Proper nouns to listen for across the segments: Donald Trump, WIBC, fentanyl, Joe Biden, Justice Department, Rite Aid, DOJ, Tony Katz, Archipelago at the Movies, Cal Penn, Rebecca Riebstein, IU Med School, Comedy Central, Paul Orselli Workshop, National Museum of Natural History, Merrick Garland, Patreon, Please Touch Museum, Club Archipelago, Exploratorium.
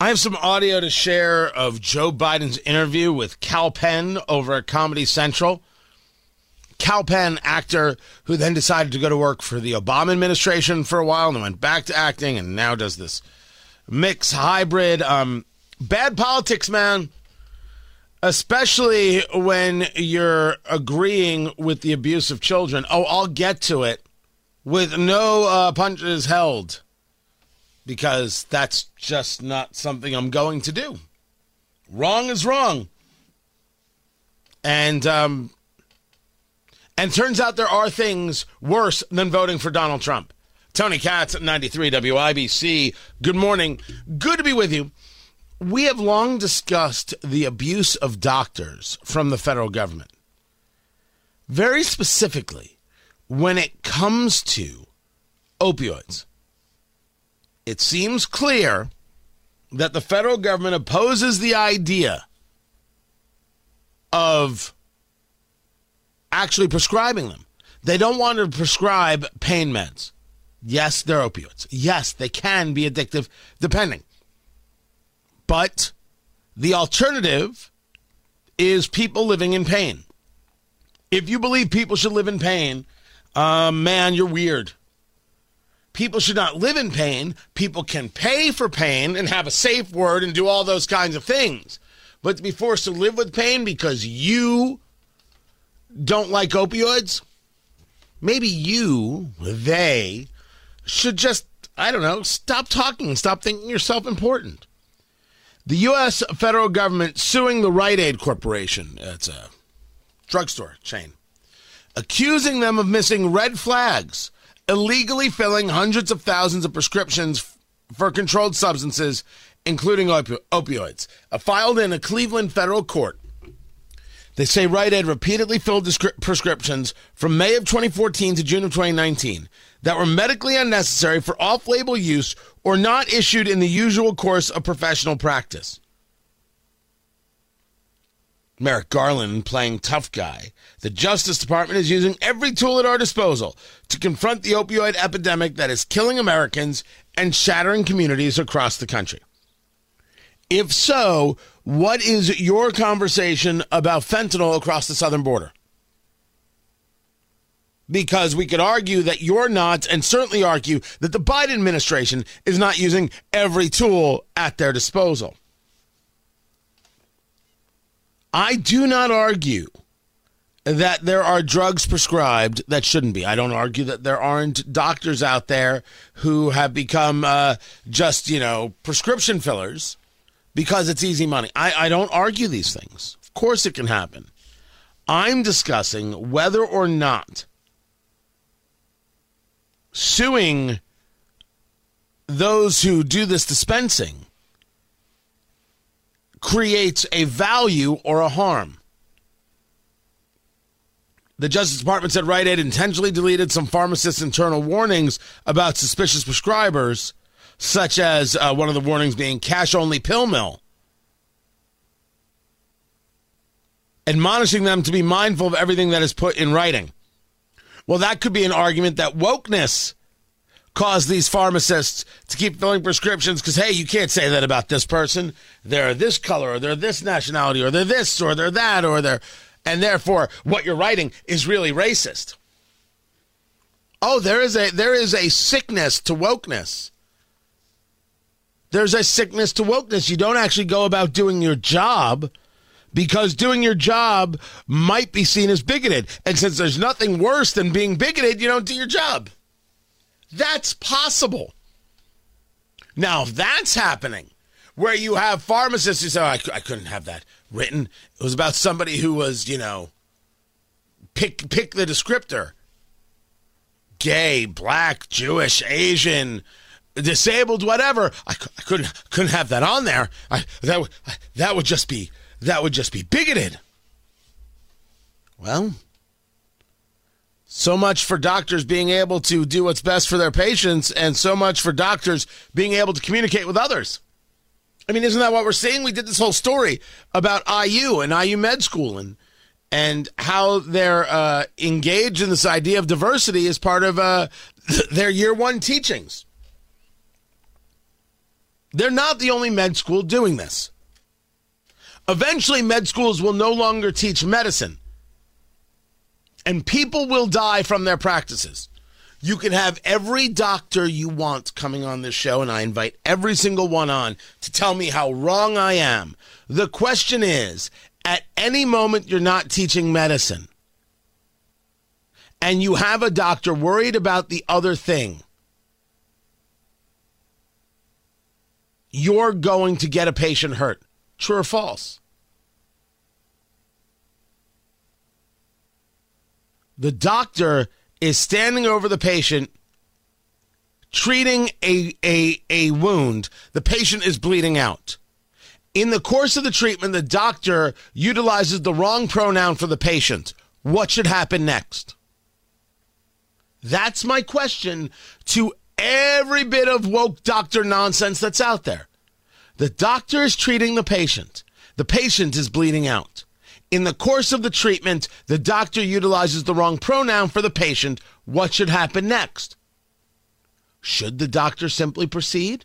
I have some audio to share of Joe Biden's interview with Cal Penn over at Comedy Central. Cal Penn, actor, who then decided to go to work for the Obama administration for a while and went back to acting and now does this mix hybrid. Bad politics, man, especially when you're agreeing with the abuse of children. Oh, I'll get to it with no punches held, because that's just not something I'm going to do. Wrong is wrong. And turns out there are things worse than voting for Donald Trump. Tony Katz at 93 WIBC. Good morning. Good to be with you. We have long discussed the abuse of doctors from the federal government. Very specifically, when it comes to opioids. It seems clear that the federal government opposes the idea of actually prescribing them. They don't want to prescribe pain meds. Yes, they're opioids. Yes, they can be addictive, depending. But the alternative is people living in pain. If you believe people should live in pain, man, you're weird. People should not live in pain. People can pay for pain and have a safe word and do all those kinds of things. But to be forced to live with pain because you don't like opioids, maybe they should just, I don't know, stop talking, stop thinking yourself important. The U.S. federal government suing the Rite Aid Corporation, it's a drugstore chain, accusing them of missing red flags, illegally filling hundreds of thousands of prescriptions for controlled substances, including opioids, filed in a Cleveland federal court. They say Rite Aid repeatedly filled prescriptions from May of 2014 to June of 2019 that were medically unnecessary for off-label use or not issued in the usual course of professional practice. Merrick Garland, playing tough guy. The Justice Department is using every tool at our disposal to confront the opioid epidemic that is killing Americans and shattering communities across the country. If so, what is your conversation about fentanyl across the southern border? Because we could argue that you're not, and certainly argue that the Biden administration is not using every tool at their disposal. I do not argue that there are drugs prescribed that shouldn't be. I don't argue that there aren't doctors out there who have become just, prescription fillers. Because it's easy money. I don't argue these things. Of course it can happen. I'm discussing whether or not suing those who do this dispensing creates a value or a harm. The Justice Department said Rite Aid intentionally deleted some pharmacists' internal warnings about suspicious prescribers, such as one of the warnings being cash-only pill mill, admonishing them to be mindful of everything that is put in writing. Well, that could be an argument that wokeness caused these pharmacists to keep filling prescriptions because, hey, you can't say that about this person. They're this color, or they're this nationality, or they're this, or they're that, or they're... And therefore, what you're writing is really racist. Oh, there is a sickness to wokeness. There's a sickness to wokeness. You don't actually go about doing your job because doing your job might be seen as bigoted. And since there's nothing worse than being bigoted, you don't do your job. That's possible. Now, if that's happening, where you have pharmacists who say, I couldn't have that written. It was about somebody who was, pick the descriptor. Gay, black, Jewish, Asian, disabled, whatever. I couldn't have that on there. That would just be bigoted. Well, so much for doctors being able to do what's best for their patients, and so much for doctors being able to communicate with others. I mean, isn't that what we're seeing? We did this whole story about IU and IU Med School and how they're engaged in this idea of diversity as part of their year one teachings. They're not the only med school doing this. Eventually, med schools will no longer teach medicine, and people will die from their practices. You can have every doctor you want coming on this show, and I invite every single one on to tell me how wrong I am. The question is, at any moment you're not teaching medicine, and you have a doctor worried about the other thing, you're going to get a patient hurt. True or false? The doctor is standing over the patient, treating a wound. The patient is bleeding out. In the course of the treatment, the doctor utilizes the wrong pronoun for the patient. What should happen next? That's my question to every bit of woke doctor nonsense that's out there. The doctor is treating the patient. The patient is bleeding out. In the course of the treatment, the doctor utilizes the wrong pronoun for the patient. What should happen next? Should the doctor simply proceed?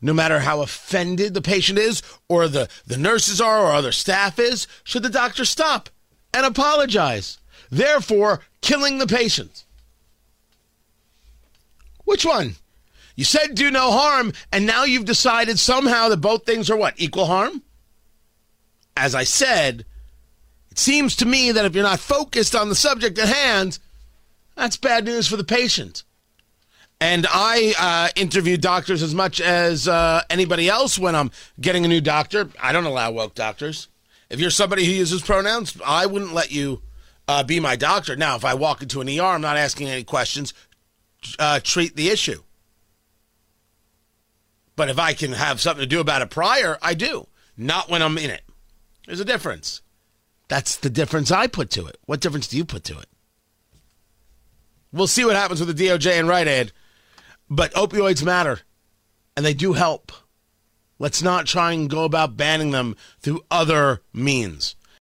No matter how offended the patient is, or the nurses are, or other staff is, should the doctor stop and apologize, therefore killing the patient? Which one? You said do no harm, and now you've decided somehow that both things are what? Equal harm? As I said, it seems to me that if you're not focused on the subject at hand, that's bad news for the patient. And I interview doctors as much as anybody else when I'm getting a new doctor. I don't allow woke doctors. If you're somebody who uses pronouns, I wouldn't let you be my doctor. Now, if I walk into an ER, I'm not asking any questions. Treat the issue. But if I can have something to do about it prior, I do. Not when I'm in it. There's a difference. That's the difference I put to it. What difference do you put to it? We'll see what happens with the DOJ and Rite Aid. But opioids matter, and they do help. Let's not try and go about banning them through other means.